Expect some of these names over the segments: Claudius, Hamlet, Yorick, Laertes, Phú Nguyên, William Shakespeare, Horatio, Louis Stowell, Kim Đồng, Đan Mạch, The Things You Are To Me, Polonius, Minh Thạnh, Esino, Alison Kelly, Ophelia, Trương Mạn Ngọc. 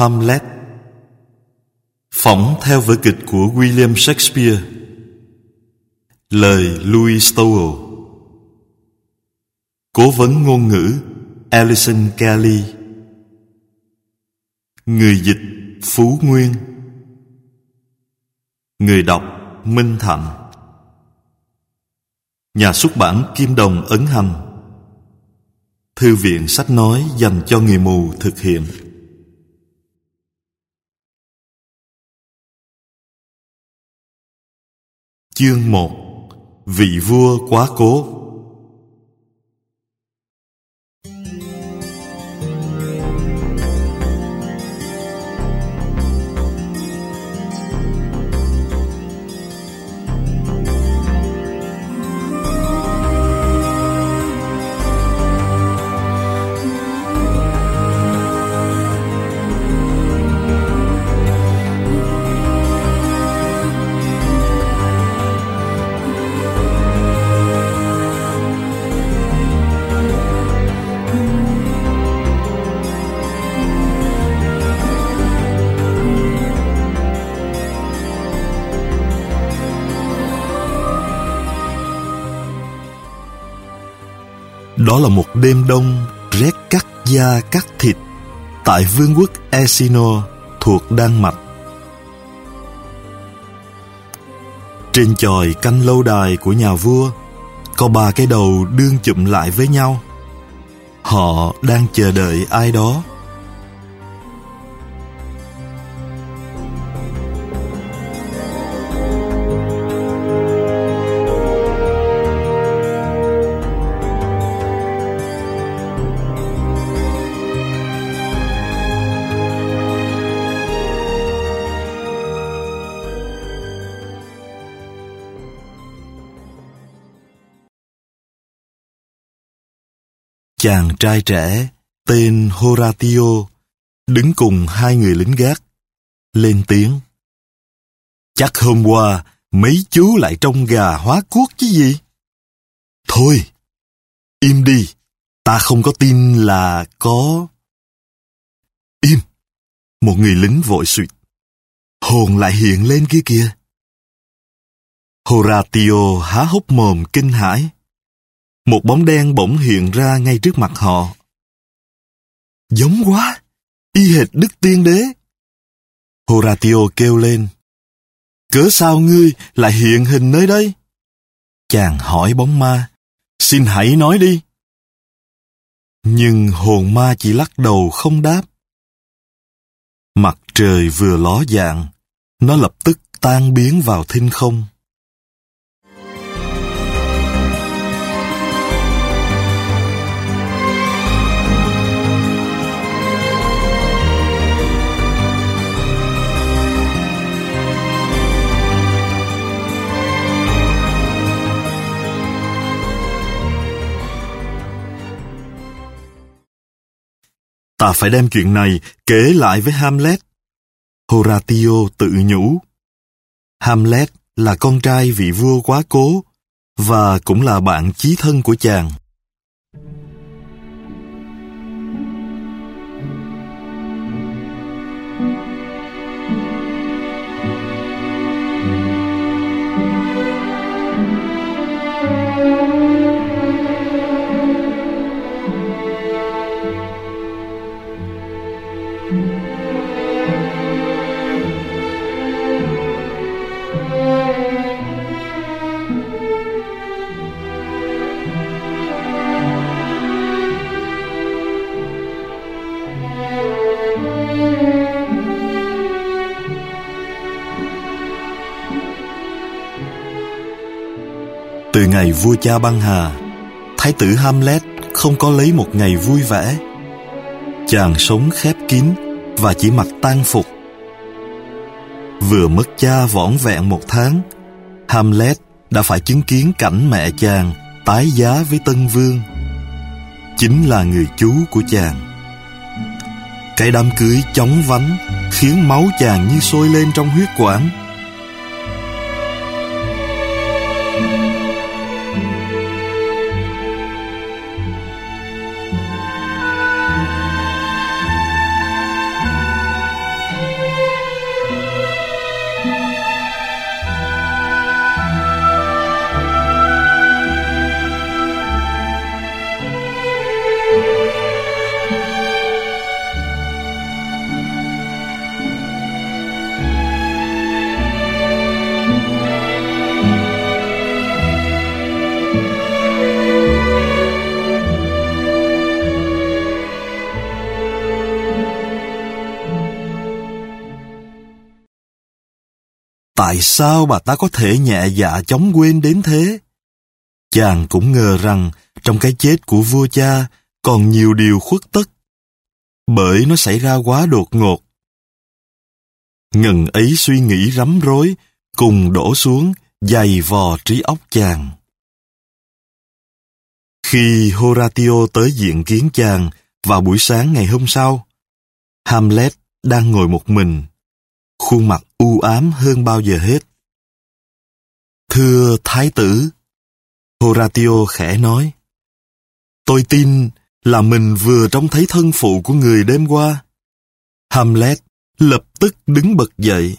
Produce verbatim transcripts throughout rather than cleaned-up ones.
Hamlet, phỏng theo vở kịch của William Shakespeare. Lời Louis Stowell. Cố vấn ngôn ngữ Alison Kelly. Người dịch Phú Nguyên. Người đọc Minh Thạnh. Nhà xuất bản Kim Đồng ấn hành. Thư viện sách nói dành cho người mù thực hiện. Chương một. Vị vua quá cố. Đó là một đêm đông rét cắt da cắt thịt tại vương quốc Esino thuộc Đan Mạch. Trên chòi canh lâu đài của nhà vua có ba cái đầu đương chụm lại với nhau. Họ đang chờ đợi ai đó. Chàng trai trẻ tên Horatio đứng cùng hai người lính gác, lên tiếng. Chắc hôm qua mấy chú lại trông gà hóa cuốc chứ gì? Thôi, im đi, ta không có tin là có... Im! Một người lính vội suyệt. Hồn lại hiện lên kia kìa. Horatio há hốc mồm kinh hãi. Một bóng đen bỗng hiện ra ngay trước mặt họ. Giống quá, y hệt Đức Tiên Đế. Horatio kêu lên. Cớ sao ngươi lại hiện hình nơi đây? Chàng hỏi bóng ma. Xin hãy nói đi. Nhưng hồn ma chỉ lắc đầu không đáp. Mặt trời vừa ló dạng, nó lập tức tan biến vào thinh không. Ta phải đem chuyện này kể lại với Hamlet. Horatio tự nhủ. Hamlet là con trai vị vua quá cố và cũng là bạn chí thân của chàng. Từ ngày vua cha băng hà, thái tử Hamlet không có lấy một ngày vui vẻ. Chàng sống khép kín và chỉ mặc tang phục. Vừa mất cha vỏn vẹn một tháng, Hamlet đã phải chứng kiến cảnh mẹ chàng tái giá với tân vương. Chính là người chú của chàng. Cái đám cưới chóng vánh khiến máu chàng như sôi lên trong huyết quản. Tại sao bà ta có thể nhẹ dạ chóng quên đến thế? Chàng cũng ngờ rằng trong cái chết của vua cha còn nhiều điều khuất tất, bởi nó xảy ra quá đột ngột. Ngần ấy suy nghĩ rắm rối cùng đổ xuống dày vò trí óc chàng. Khi Horatio tới diện kiến chàng vào buổi sáng ngày hôm sau, Hamlet đang ngồi một mình, khuôn mặt u ám hơn bao giờ hết. "Thưa Thái tử," Horatio khẽ nói, "tôi tin là mình vừa trông thấy thân phụ của người đêm qua." Hamlet lập tức đứng bật dậy.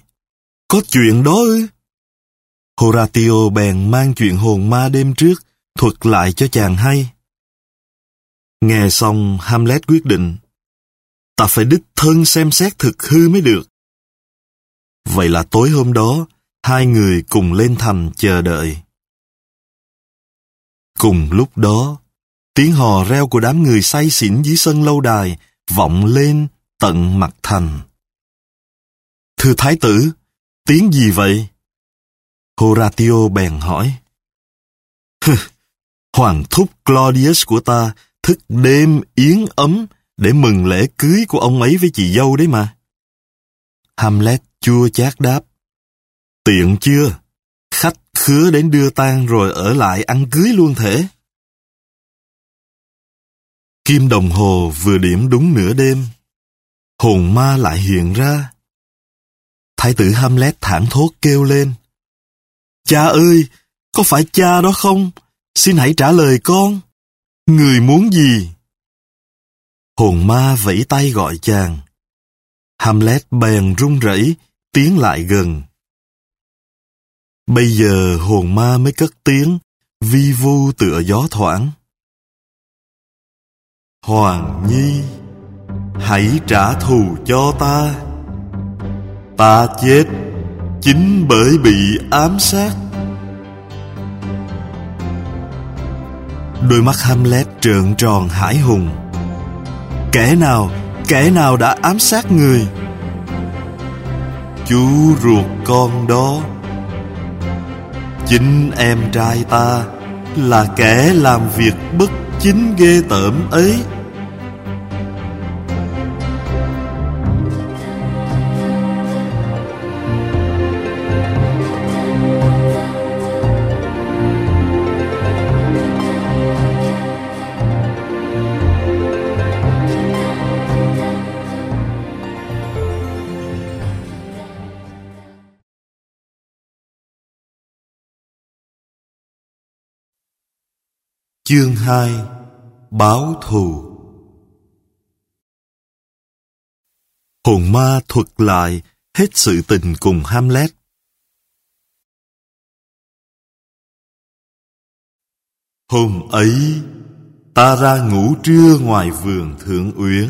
"Có chuyện đó ư?" Horatio bèn mang chuyện hồn ma đêm trước thuật lại cho chàng hay. Nghe xong, Hamlet quyết định, ta phải đích thân xem xét thực hư mới được. Vậy là tối hôm đó, hai người cùng lên thành chờ đợi. Cùng lúc đó, tiếng hò reo của đám người say xỉn dưới sân lâu đài vọng lên tận mặt thành. "Thưa Thái tử, tiếng gì vậy?" Horatio bèn hỏi. "Hoàng thúc Claudius của ta thức đêm yến ấm để mừng lễ cưới của ông ấy với chị dâu đấy mà." Hamlet chua chát đáp, "Tiện chưa, khách khứa đến đưa tang rồi ở lại ăn cưới luôn thể." Kim đồng hồ vừa điểm đúng nửa đêm, hồn ma lại hiện ra. Thái tử Hamlet thảng thốt kêu lên, "Cha ơi, có phải cha đó không? Xin hãy trả lời con. Người muốn gì?" Hồn ma vẫy tay gọi chàng. Hamlet bèn run rẩy tiến lại gần. Bây giờ hồn ma mới cất tiếng, vi vu tựa gió thoảng. "Hoàng nhi, hãy trả thù cho ta. Ta chết chính bởi bị ám sát." Đôi mắt Hamlet trợn tròn hãi hùng. "Kẻ nào, kẻ nào đã ám sát người?" "Chú ruột con đó. Chính em trai ta là kẻ làm việc bất chính ghê tởm ấy." Chương hai. Báo thù. Hồn ma thuật lại hết sự tình cùng Hamlet. "Hôm ấy, ta ra ngủ trưa ngoài vườn Thượng Uyển.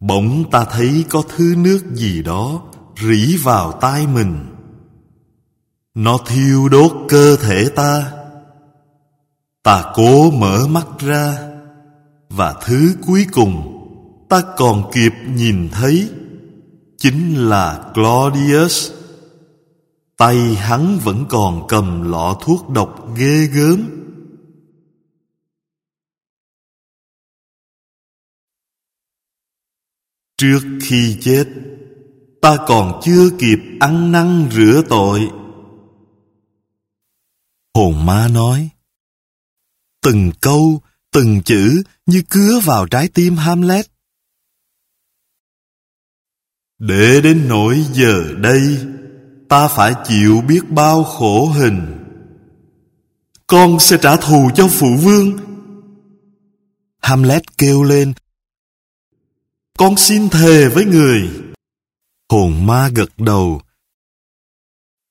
Bỗng ta thấy có thứ nước gì đó rỉ vào tai mình. Nó thiêu đốt cơ thể ta. Ta cố mở mắt ra, và thứ cuối cùng ta còn kịp nhìn thấy chính là Claudius. Tay hắn vẫn còn cầm lọ thuốc độc ghê gớm. Trước khi chết, ta còn chưa kịp ăn năn rửa tội." Hồn ma nói. Từng câu, từng chữ như cứa vào trái tim Hamlet. "Để đến nỗi giờ đây, ta phải chịu biết bao khổ hình. Con sẽ trả thù cho phụ vương." Hamlet kêu lên, "Con xin thề với người." Hồn ma gật đầu.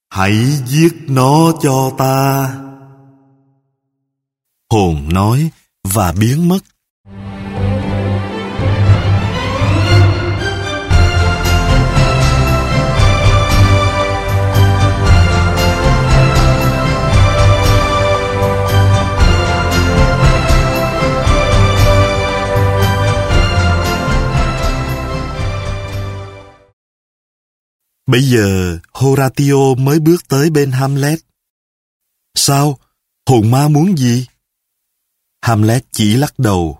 "Hãy giết nó cho ta." Hồn nói và biến mất. Bây giờ Horatio mới bước tới bên Hamlet. Sao? Hồn ma muốn gì? Hamlet chỉ lắc đầu,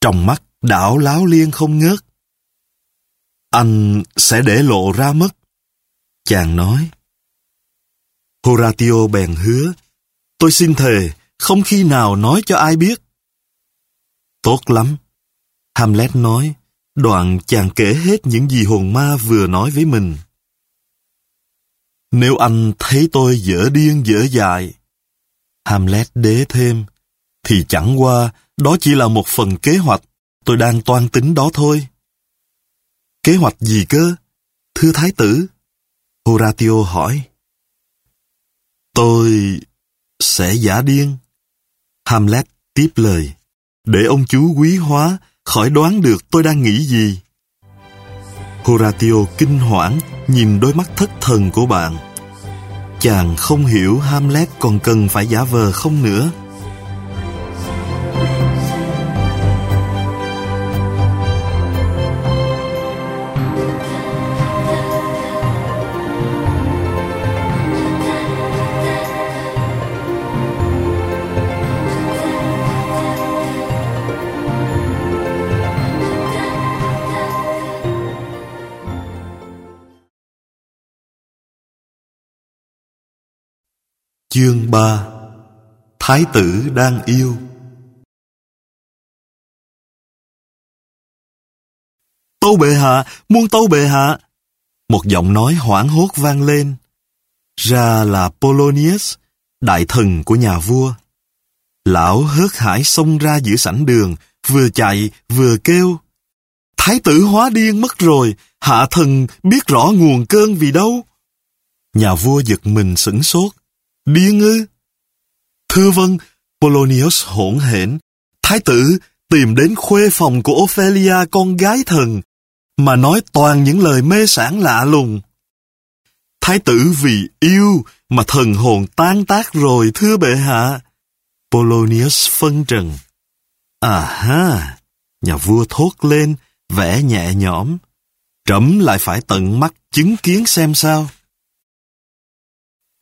tròng mắt đảo láo liên không ngớt. Anh sẽ để lộ ra mất, chàng nói. Horatio bèn hứa, tôi xin thề, không khi nào nói cho ai biết. Tốt lắm, Hamlet nói, đoạn chàng kể hết những gì hồn ma vừa nói với mình. Nếu anh thấy tôi dở điên dở dại, Hamlet đế thêm, thì chẳng qua đó chỉ là một phần kế hoạch tôi đang toan tính đó thôi. Kế hoạch gì cơ, thưa thái tử? Horatio hỏi. Tôi sẽ giả điên, Hamlet tiếp lời, để ông chú quý hóa khỏi đoán được tôi đang nghĩ gì. Horatio kinh hoảng nhìn đôi mắt thất thần của bạn. Chàng không hiểu Hamlet còn cần phải giả vờ không nữa. Chương ba. Thái tử đang yêu. Tâu bệ hạ, muôn tâu bệ hạ! Một giọng nói hoảng hốt vang lên. Ra là Polonius, đại thần của nhà vua. Lão hớt hải xông ra giữa sảnh đường, vừa chạy vừa kêu. Thái tử hóa điên mất rồi, hạ thần biết rõ nguồn cơn vì đâu. Nhà vua giật mình sửng sốt. Điên ư? Thưa vâng, Polonius hỗn hển. Thái tử tìm đến khuê phòng của Ophelia con gái thần, mà nói toàn những lời mê sảng lạ lùng. Thái tử vì yêu mà thần hồn tan tác rồi thưa bệ hạ, Polonius phân trần. À ha, nhà vua thốt lên, vẻ nhẹ nhõm. Trẫm lại phải tận mắt chứng kiến xem sao.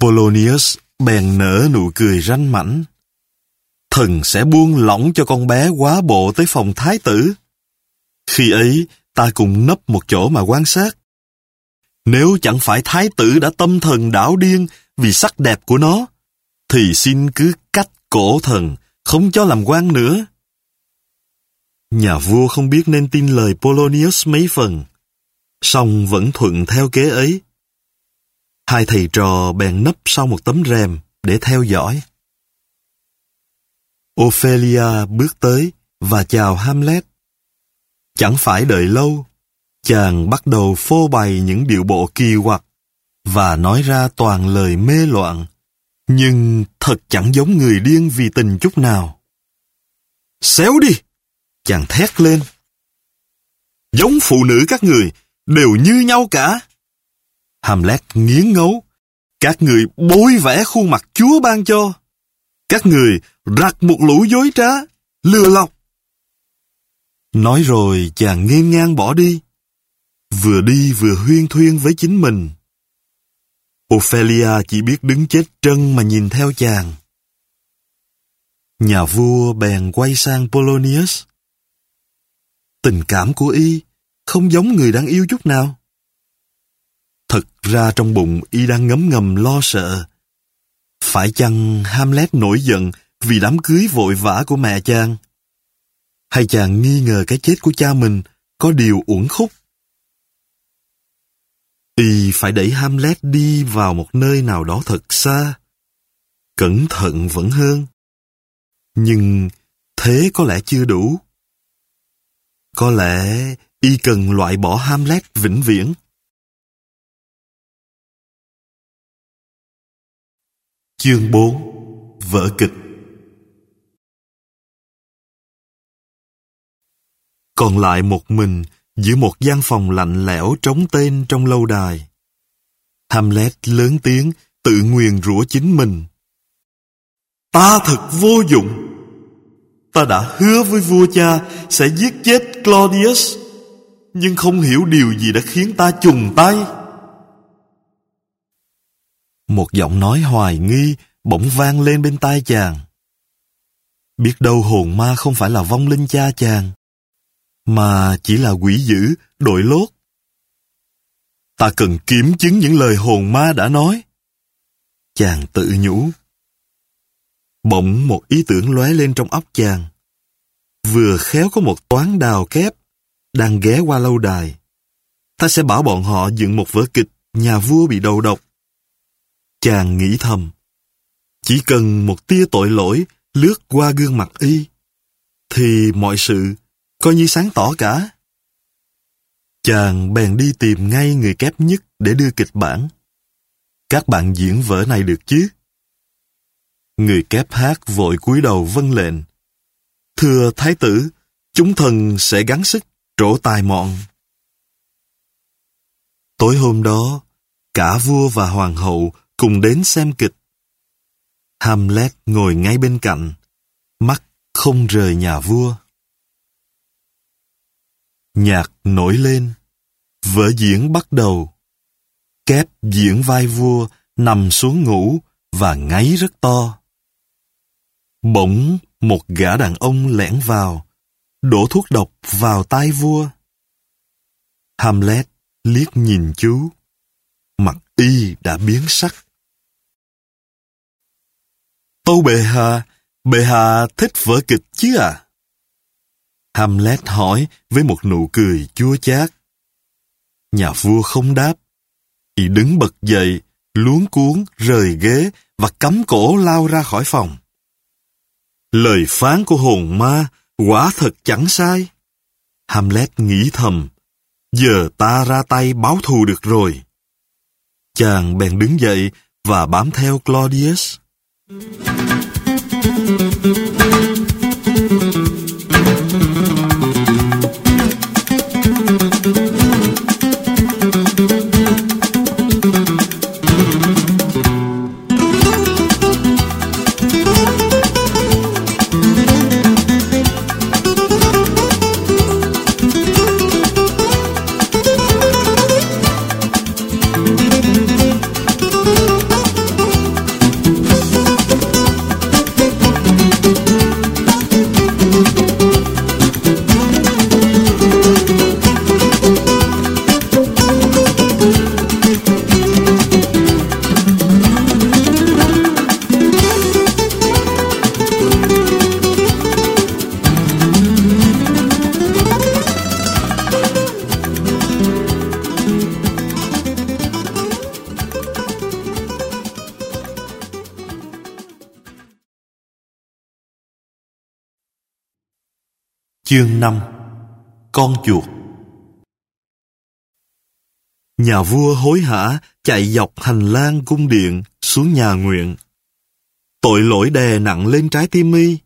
Polonius bèn nở nụ cười ranh mãnh. Thần sẽ buông lỏng cho con bé quá bộ tới phòng thái tử. Khi ấy, ta cùng nấp một chỗ mà quan sát. Nếu chẳng phải thái tử đã tâm thần đảo điên vì sắc đẹp của nó, thì xin cứ cắt cổ thần, không cho làm quan nữa. Nhà vua không biết nên tin lời Polonius mấy phần, song vẫn thuận theo kế ấy. Hai thầy trò bèn nấp sau một tấm rèm để theo dõi. Ophelia bước tới và chào Hamlet. Chẳng phải đợi lâu, chàng bắt đầu phô bày những điệu bộ kỳ quặc và nói ra toàn lời mê loạn, nhưng thật chẳng giống người điên vì tình chút nào. Xéo đi! Chàng thét lên. Giống phụ nữ các người, đều như nhau cả. Hamlet nghiến ngấu. Các người bôi vẽ khuôn mặt Chúa ban cho. Các người rặt một lũ dối trá, lừa lọc. Nói rồi chàng nghiêng ngang bỏ đi. Vừa đi vừa huyên thuyên với chính mình. Ophelia chỉ biết đứng chết trân mà nhìn theo chàng. Nhà vua bèn quay sang Polonius. Tình cảm của y không giống người đang yêu chút nào. Thật ra trong bụng y đang ngấm ngầm lo sợ. Phải chăng Hamlet nổi giận vì đám cưới vội vã của mẹ chàng? Hay chàng nghi ngờ cái chết của cha mình có điều uẩn khúc? Y phải đẩy Hamlet đi vào một nơi nào đó thật xa. Cẩn thận vẫn hơn. Nhưng thế có lẽ chưa đủ. Có lẽ y cần loại bỏ Hamlet vĩnh viễn. Chương bốn. Vở kịch. Còn lại một mình giữa một gian phòng lạnh lẽo trống tên trong lâu đài, Hamlet lớn tiếng tự nguyền rủa chính mình. Ta thật vô dụng. Ta đã hứa với vua cha sẽ giết chết Claudius, nhưng không hiểu điều gì đã khiến ta chùng tay. Một giọng nói hoài nghi bỗng vang lên bên tai chàng. Biết đâu hồn ma không phải là vong linh cha chàng, mà chỉ là quỷ dữ đội lốt. Ta cần kiểm chứng những lời hồn ma đã nói, chàng tự nhủ. Bỗng một ý tưởng lóe lên trong óc chàng. Vừa khéo có một toán đào kép đang ghé qua lâu đài. Ta sẽ bảo bọn họ dựng một vở kịch nhà vua bị đầu độc. Chàng nghĩ thầm, chỉ cần một tia tội lỗi lướt qua gương mặt y, thì mọi sự coi như sáng tỏ cả. Chàng bèn đi tìm ngay người kép nhất để đưa kịch bản. Các bạn diễn vở này được chứ? Người kép hát vội cúi đầu vâng lệnh. Thưa thái tử, chúng thần sẽ gắng sức trổ tài mọn. Tối hôm đó, cả vua và hoàng hậu cùng đến xem kịch. Hamlet ngồi ngay bên cạnh, mắt không rời nhà vua. Nhạc nổi lên, vở diễn bắt đầu. Kép diễn vai vua nằm xuống ngủ và ngáy rất to. Bỗng một gã đàn ông lẻn vào, đổ thuốc độc vào tai vua. Hamlet liếc nhìn chú, mặt y đã biến sắc. Tâu bệ hạ, bệ hạ thích vở kịch chứ à? Hamlet hỏi với một nụ cười chua chát. Nhà vua không đáp, y đứng bật dậy, luống cuống rời ghế và cắm cổ lao ra khỏi phòng. Lời phán của hồn ma quả thật chẳng sai, Hamlet nghĩ thầm. Giờ ta ra tay báo thù được rồi. Chàng bèn đứng dậy và bám theo Claudius. Chương năm. Con chuột. Nhà vua hối hả chạy dọc hành lang cung điện xuống nhà nguyện. Tội lỗi đè nặng lên trái tim y.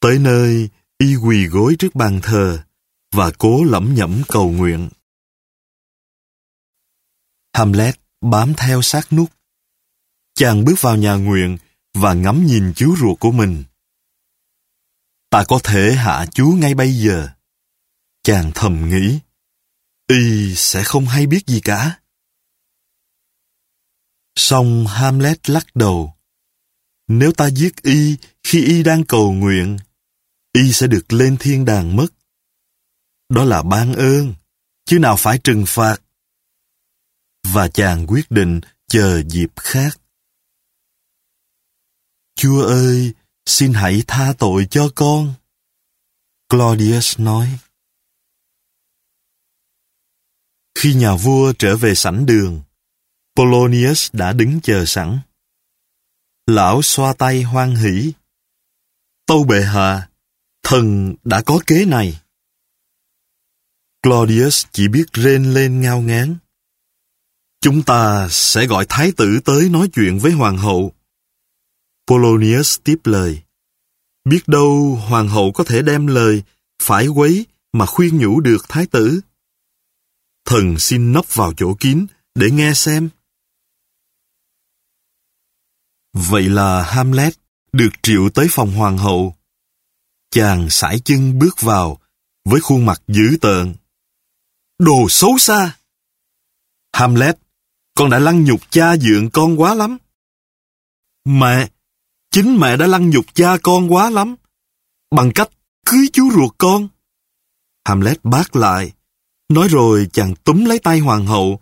Tới nơi, y quỳ gối trước bàn thờ và cố lẩm nhẩm cầu nguyện. Hamlet bám theo sát nút. Chàng bước vào nhà nguyện và ngắm nhìn chú ruột của mình. Ta có thể hạ chú ngay bây giờ, chàng thầm nghĩ. Y sẽ không hay biết gì cả. Song Hamlet lắc đầu. Nếu ta giết y khi y đang cầu nguyện, y sẽ được lên thiên đàng mất. Đó là ban ơn, chứ nào phải trừng phạt. Và chàng quyết định chờ dịp khác. Chúa ơi, xin hãy tha tội cho con, Claudius nói. Khi nhà vua trở về sảnh đường, Polonius đã đứng chờ sẵn. Lão xoa tay hoan hỉ. Tâu bệ hạ, thần đã có kế này. Claudius chỉ biết rên lên ngao ngán. Chúng ta sẽ gọi thái tử tới nói chuyện với hoàng hậu. Polonius tiếp lời. Biết đâu hoàng hậu có thể đem lời phải quấy mà khuyên nhủ được thái tử. Thần xin nấp vào chỗ kín để nghe xem. Vậy là Hamlet được triệu tới phòng hoàng hậu. Chàng sải chân bước vào với khuôn mặt dữ tợn. Đồ xấu xa! Hamlet, Con đã lăng nhục cha dượng con quá lắm. Mẹ, chính mẹ đã lăng nhục cha con quá lắm, bằng cách cưới chú ruột con. Hamlet bác lại. Nói rồi chàng túm lấy tay hoàng hậu,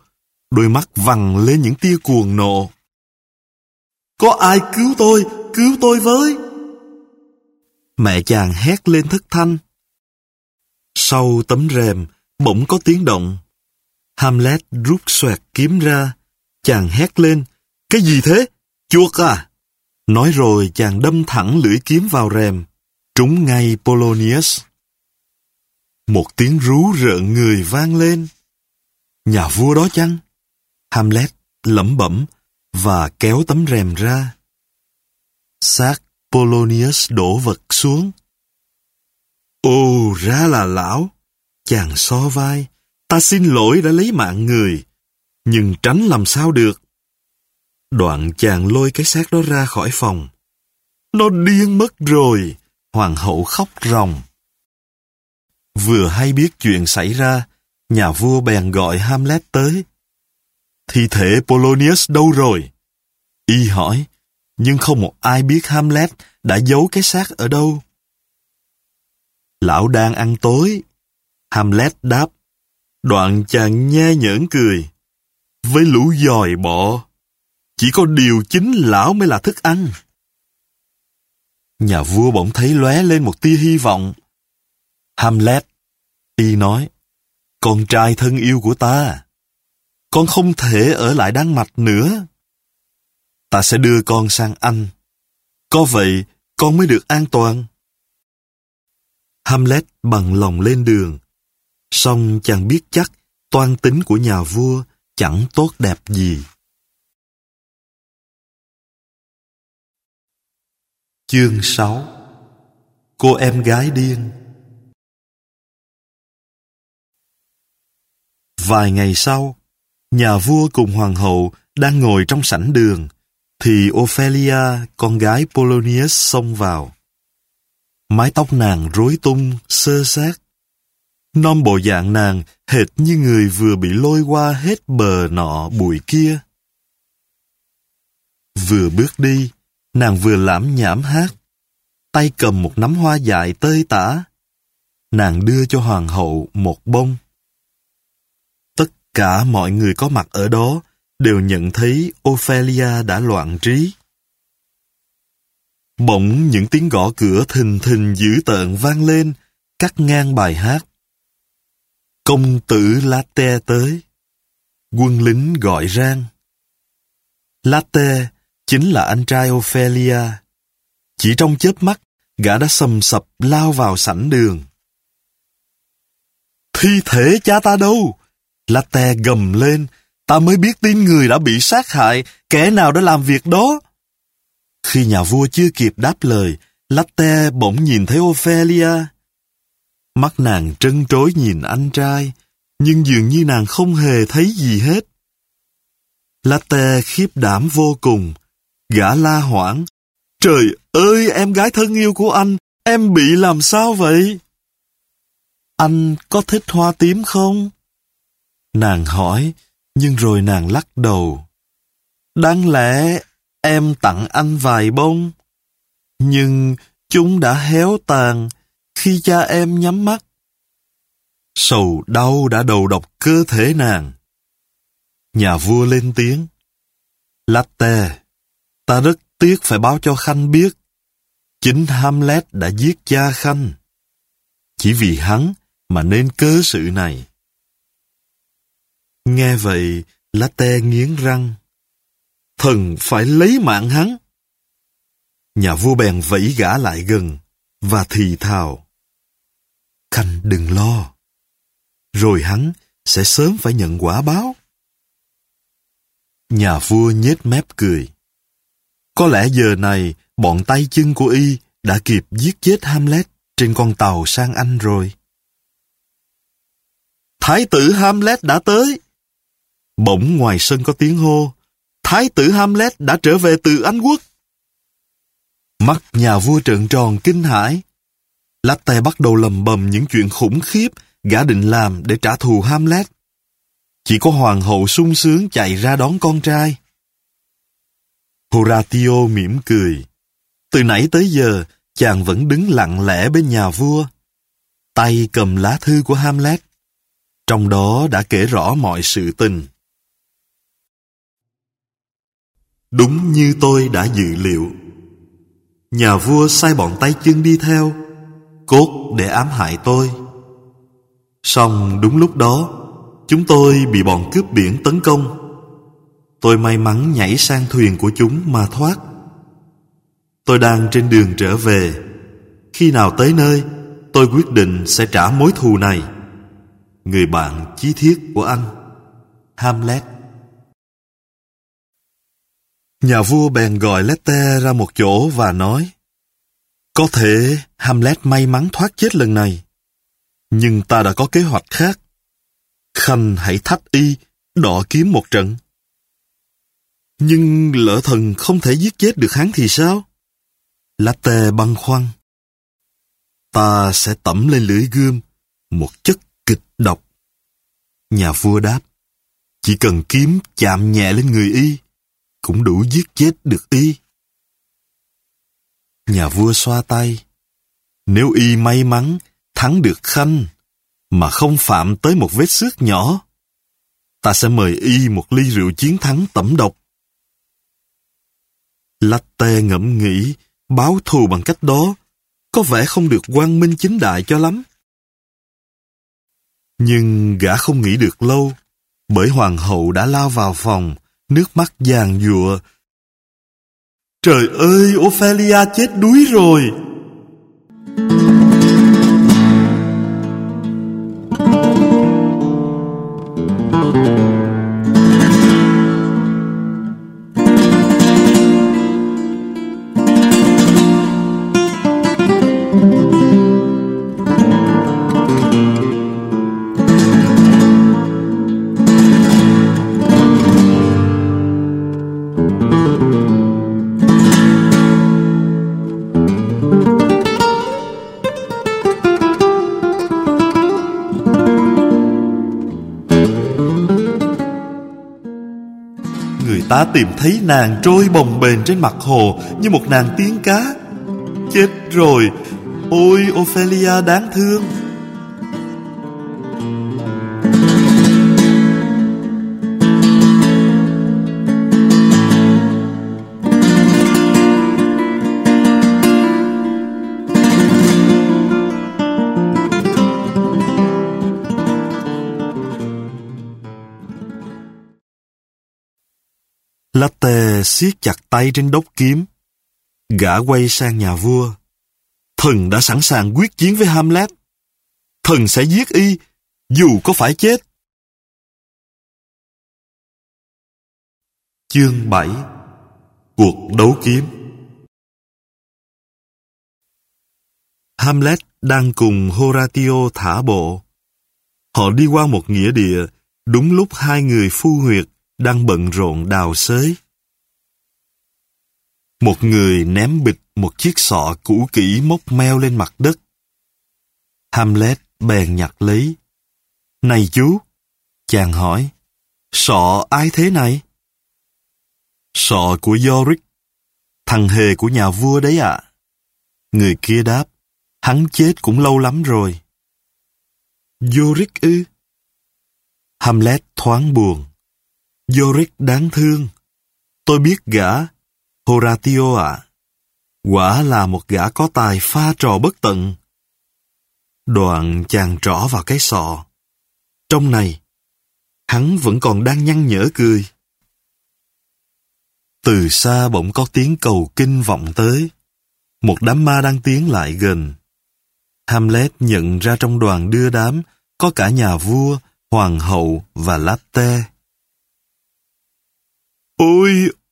đôi mắt vằn lên những tia cuồng nộ. Có ai cứu tôi, cứu tôi với! Mẹ chàng hét lên thất thanh. Sau tấm rèm, bỗng có tiếng động. Hamlet rút xoẹt kiếm ra. Chàng hét lên, cái gì thế? Chuột à? Nói rồi chàng đâm thẳng lưỡi kiếm vào rèm, trúng ngay Polonius. Một tiếng rú rợn người vang lên. Nhà vua đó chăng? Hamlet lẩm bẩm và kéo tấm rèm ra. Xác Polonius đổ vật xuống. Ồ, ra là lão! Chàng xo vai. Ta xin lỗi đã lấy mạng người, nhưng tránh làm sao được. Đoạn chàng lôi cái xác đó ra khỏi phòng. Nó điên mất rồi! Hoàng hậu khóc ròng. Vừa hay biết chuyện xảy ra, nhà vua bèn gọi Hamlet tới. Thi thể Polonius đâu rồi? Y hỏi, nhưng không một ai biết Hamlet đã giấu cái xác ở đâu. Lão đang ăn tối, Hamlet đáp. Đoạn chàng nhe nhởn cười. Với lũ giòi bọ, chỉ có điều chính lão mới là thức ăn. Nhà vua bỗng thấy lóe lên một tia hy vọng. Hamlet, y nói, con trai thân yêu của ta, con không thể ở lại Đan Mạch nữa. Ta sẽ đưa con sang Anh, có vậy con mới được an toàn. Hamlet bằng lòng lên đường, song chàng biết chắc toan tính của nhà vua chẳng tốt đẹp gì. Chương sáu. Cô em gái điên. Vài ngày sau, nhà vua cùng hoàng hậu đang ngồi trong sảnh đường, thì Ophelia, con gái Polonius, xông vào. Mái tóc nàng rối tung, xơ xác. Nom bộ dạng nàng hệt như người vừa bị lôi qua hết bờ nọ bụi kia. Vừa bước đi, nàng vừa lảm nhảm hát, tay cầm một nắm hoa dại tơi tả. Nàng đưa cho hoàng hậu một bông. Cả mọi người có mặt ở đó đều nhận thấy Ophelia đã loạn trí. Bỗng những tiếng gõ cửa thình thình dữ tợn vang lên, cắt ngang bài hát. Công tử Laertes tới. Quân lính gọi rang. Laertes chính là anh trai Ophelia. Chỉ trong chớp mắt, gã đã sầm sập lao vào sảnh đường. Thi thể cha ta đâu? Laertes gầm lên, ta mới biết tin người đã bị sát hại, kẻ nào đã làm việc đó. Khi nhà vua chưa kịp đáp lời, Laertes bỗng nhìn thấy Ophelia. Mắt nàng trân trối nhìn anh trai, nhưng dường như nàng không hề thấy gì hết. Laertes khiếp đảm vô cùng, gã la hoảng. Trời ơi, em gái thân yêu của anh, em bị làm sao vậy? Anh có thích hoa tím không? Nàng hỏi, nhưng rồi nàng lắc đầu. Đáng lẽ em tặng anh vài bông, nhưng chúng đã héo tàn khi cha em nhắm mắt. Sầu đau đã đầu độc cơ thể nàng. Nhà vua lên tiếng. Laertes, ta rất tiếc phải báo cho Khanh biết. Chính Hamlet đã giết cha Khanh. Chỉ vì hắn mà nên cớ sự này. Nghe vậy, Laertes nghiến răng. Thần phải lấy mạng hắn. Nhà vua bèn vẫy gã lại gần và thì thào. Khanh đừng lo. Rồi hắn sẽ sớm phải nhận quả báo. Nhà vua nhếch mép cười. Có lẽ giờ này, bọn tay chân của y đã kịp giết chết Hamlet trên con tàu sang Anh rồi. Thái tử Hamlet đã tới. Bỗng ngoài sân có tiếng hô. Thái tử Hamlet đã trở về từ Anh quốc. Mắt nhà vua trợn tròn kinh hãi. Laertes bắt đầu lầm bầm những chuyện khủng khiếp gã định làm để trả thù Hamlet. Chỉ có hoàng hậu sung sướng chạy ra đón con trai. Horatio mỉm cười. Từ nãy tới giờ, chàng vẫn đứng lặng lẽ bên nhà vua, tay cầm lá thư của Hamlet. Trong đó đã kể rõ mọi sự tình. Đúng như tôi đã dự liệu, nhà vua sai bọn tay chân đi theo, cốt để ám hại tôi. Song đúng lúc đó, chúng tôi bị bọn cướp biển tấn công. Tôi may mắn nhảy sang thuyền của chúng mà thoát. Tôi đang trên đường trở về. Khi nào tới nơi, tôi quyết định sẽ trả mối thù này. Người bạn chí thiết của anh, Hamlet. Nhà vua bèn gọi Laertes ra một chỗ và nói: Có thể Hamlet may mắn thoát chết lần này, nhưng ta đã có kế hoạch khác. Khanh hãy thách y, đọ kiếm một trận. Nhưng lỡ thần không thể giết chết được hắn thì sao? Laertes băn khoăn. Ta sẽ tẩm lên lưỡi gươm một chất kịch độc. Nhà vua đáp: Chỉ cần kiếm chạm nhẹ lên người y, cũng đủ giết chết được y. Nhà vua xoa tay. Nếu y may mắn thắng được Khanh, mà không phạm tới một vết xước nhỏ, ta sẽ mời y một ly rượu chiến thắng tẩm độc. Laertes ngẫm nghĩ báo thù bằng cách đó có vẻ không được quang minh chính đại cho lắm. Nhưng gã không nghĩ được lâu, bởi hoàng hậu đã lao vào phòng, nước mắt giàn giụa. Trời ơi, Ophelia chết đuối rồi! Ta tìm thấy nàng trôi bồng bềnh trên mặt hồ như một nàng tiên cá. Chết rồi! Ôi Ophelia đáng thương! Laertes siết chặt tay trên đốc kiếm. Gã quay sang nhà vua. Thần đã sẵn sàng quyết chiến với Hamlet. Thần sẽ giết y, dù có phải chết. Chương bảy. Cuộc đấu kiếm. Hamlet đang cùng Horatio thả bộ. Họ đi qua một nghĩa địa, đúng lúc hai người phu huyệt đang bận rộn đào xới. Một người ném bịch một chiếc sọ cũ kỹ mốc meo lên mặt đất. Hamlet bèn nhặt lấy. Này chú, chàng hỏi, sọ ai thế này? Sọ của Yorick, thằng hề của nhà vua đấy ạ. À. Người kia đáp, hắn chết cũng lâu lắm rồi. Yorick ư? Hamlet thoáng buồn. Yorick đáng thương. Tôi biết gã, Horatio ạ. À. Quả là một gã có tài pha trò bất tận. Đoạn chàng trỏ vào cái sọ. Trong này, hắn vẫn còn đang nhăn nhở cười. Từ xa bỗng có tiếng cầu kinh vọng tới. Một đám ma đang tiến lại gần. Hamlet nhận ra trong đoàn đưa đám có cả nhà vua, hoàng hậu và Laertes. Ôi,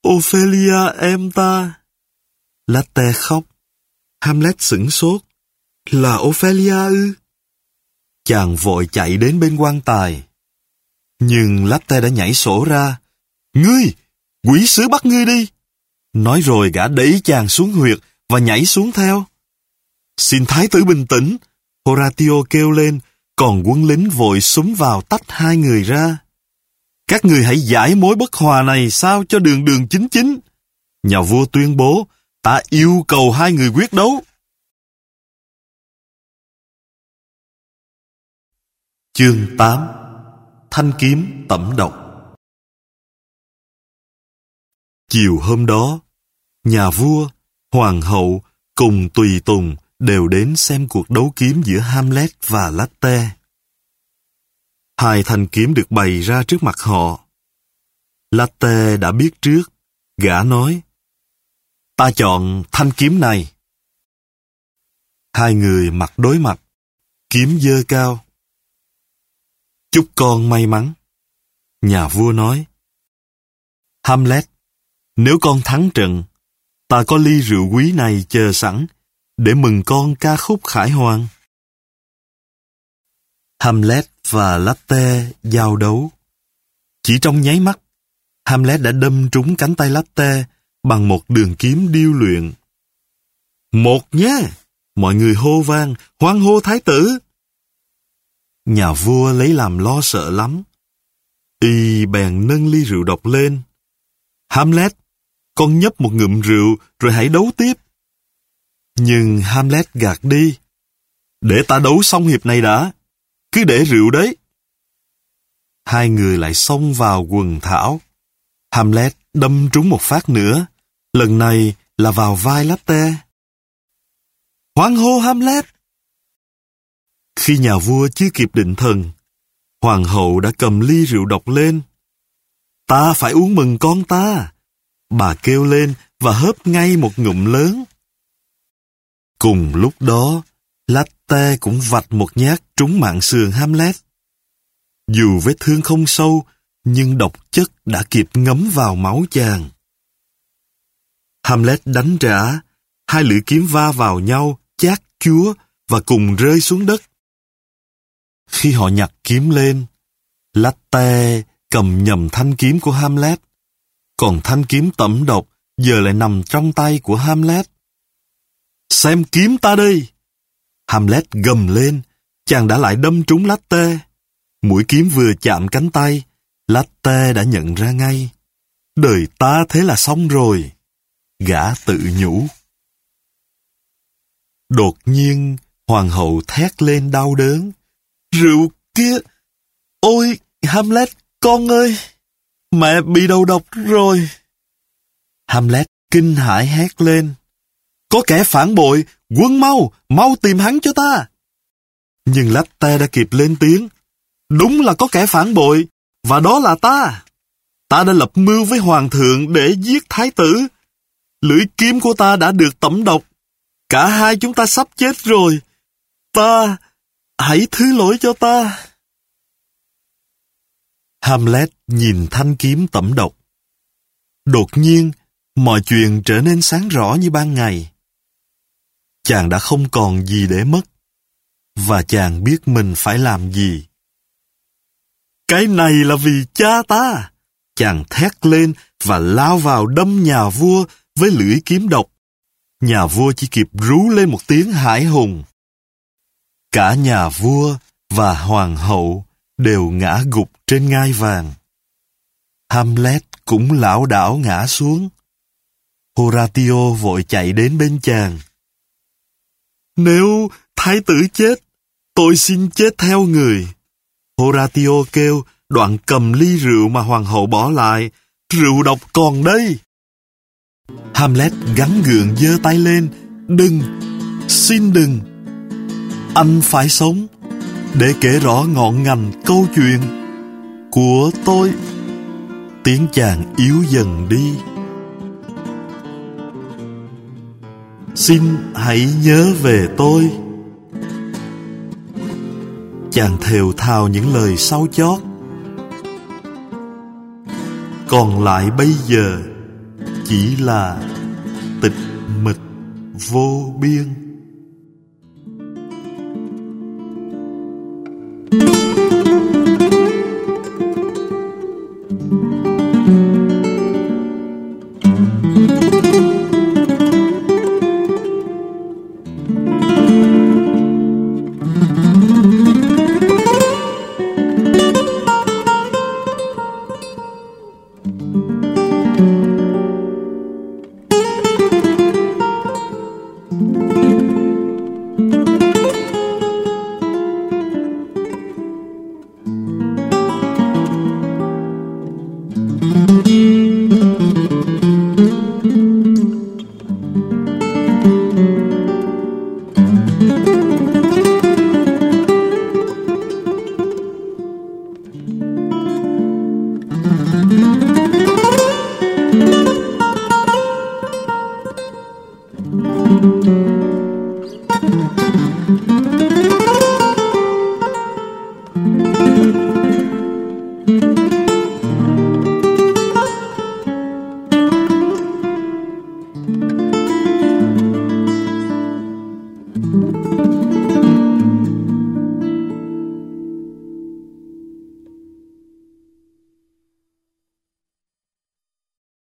Ophelia em ta! Laertes khóc. Hamlet sửng sốt. Là Ophelia ư? Chàng vội chạy đến bên quan tài. Nhưng Laertes đã nhảy sổ ra. Ngươi! Quỷ sứ bắt ngươi đi! Nói rồi gã đẩy chàng xuống huyệt và nhảy xuống theo. Xin thái tử bình tĩnh! Horatio kêu lên, còn quân lính vội xúm vào tách hai người ra. Các người hãy giải mối bất hòa này sao cho đường đường chính chính. Nhà vua tuyên bố, ta yêu cầu hai người quyết đấu. Chương tám Thanh kiếm tẩm độc. Chiều hôm đó, nhà vua, hoàng hậu cùng tùy tùng đều đến xem cuộc đấu kiếm giữa Hamlet và Laertes. Hai thanh kiếm được bày ra trước mặt họ. Laertes đã biết trước, gã nói, ta chọn thanh kiếm này. Hai người mặt đối mặt, kiếm giơ cao. Chúc con may mắn, nhà vua nói. Hamlet, nếu con thắng trận, ta có ly rượu quý này chờ sẵn để mừng con ca khúc khải hoàn. Hamlet và Laertes giao đấu. Chỉ trong nháy mắt, Hamlet đã đâm trúng cánh tay Laertes bằng một đường kiếm điêu luyện. Một nhá! Mọi người hô vang, hoan hô thái tử! Nhà vua lấy làm lo sợ lắm. Y bèn nâng ly rượu độc lên. Hamlet, con nhấp một ngụm rượu rồi hãy đấu tiếp. Nhưng Hamlet gạt đi. Để ta đấu xong hiệp này đã. Cứ để rượu đấy. Hai người lại xông vào quần thảo. Hamlet đâm trúng một phát nữa. Lần này là vào vai Laertes. Hoan hô Hamlet! Khi nhà vua chưa kịp định thần, hoàng hậu đã cầm ly rượu độc lên. Ta phải uống mừng con ta! Bà kêu lên và hớp ngay một ngụm lớn. Cùng lúc đó, Laertes cũng vạch một nhát trúng mạng sườn Hamlet. Dù vết thương không sâu, nhưng độc chất đã kịp ngấm vào máu chàng. Hamlet đánh trả, hai lưỡi kiếm va vào nhau, chát chúa và cùng rơi xuống đất. Khi họ nhặt kiếm lên, Laertes cầm nhầm thanh kiếm của Hamlet, còn thanh kiếm tẩm độc giờ lại nằm trong tay của Hamlet. Xem kiếm ta đây! Hamlet gầm lên, chàng đã lại đâm trúng Laertes. Mũi kiếm vừa chạm cánh tay, Laertes đã nhận ra ngay. Đời ta thế là xong rồi, gã tự nhủ. Đột nhiên, hoàng hậu thét lên đau đớn. Rượu kia! Ôi, Hamlet, con ơi! Mẹ bị đầu độc rồi! Hamlet kinh hãi hét lên. Có kẻ phản bội, quân mau, mau tìm hắn cho ta. Nhưng Laertes đã kịp lên tiếng. Đúng là có kẻ phản bội, và đó là ta. Ta đã lập mưu với hoàng thượng để giết thái tử. Lưỡi kiếm của ta đã được tẩm độc. Cả hai chúng ta sắp chết rồi. Ta, hãy thứ lỗi cho ta. Hamlet nhìn thanh kiếm tẩm độc. Đột nhiên, mọi chuyện trở nên sáng rõ như ban ngày. Chàng đã không còn gì để mất, và chàng biết mình phải làm gì. Cái này là vì cha ta! Chàng thét lên và lao vào đâm nhà vua với lưỡi kiếm độc. Nhà vua chỉ kịp rú lên một tiếng hãi hùng. Cả nhà vua và hoàng hậu đều ngã gục trên ngai vàng. Hamlet cũng lảo đảo ngã xuống. Horatio vội chạy đến bên chàng. Nếu thái tử chết, tôi xin chết theo người. Horatio kêu, đoạn cầm ly rượu mà hoàng hậu bỏ lại. Rượu độc còn đây. Hamlet gắng gượng giơ tay lên. Đừng, xin đừng. Anh phải sống để kể rõ ngọn ngành câu chuyện của tôi. Tiếng chàng yếu dần đi. Xin hãy nhớ về tôi. Chàng thều thào những lời sau chót. Còn lại bây giờ chỉ là tịch mịch vô biên.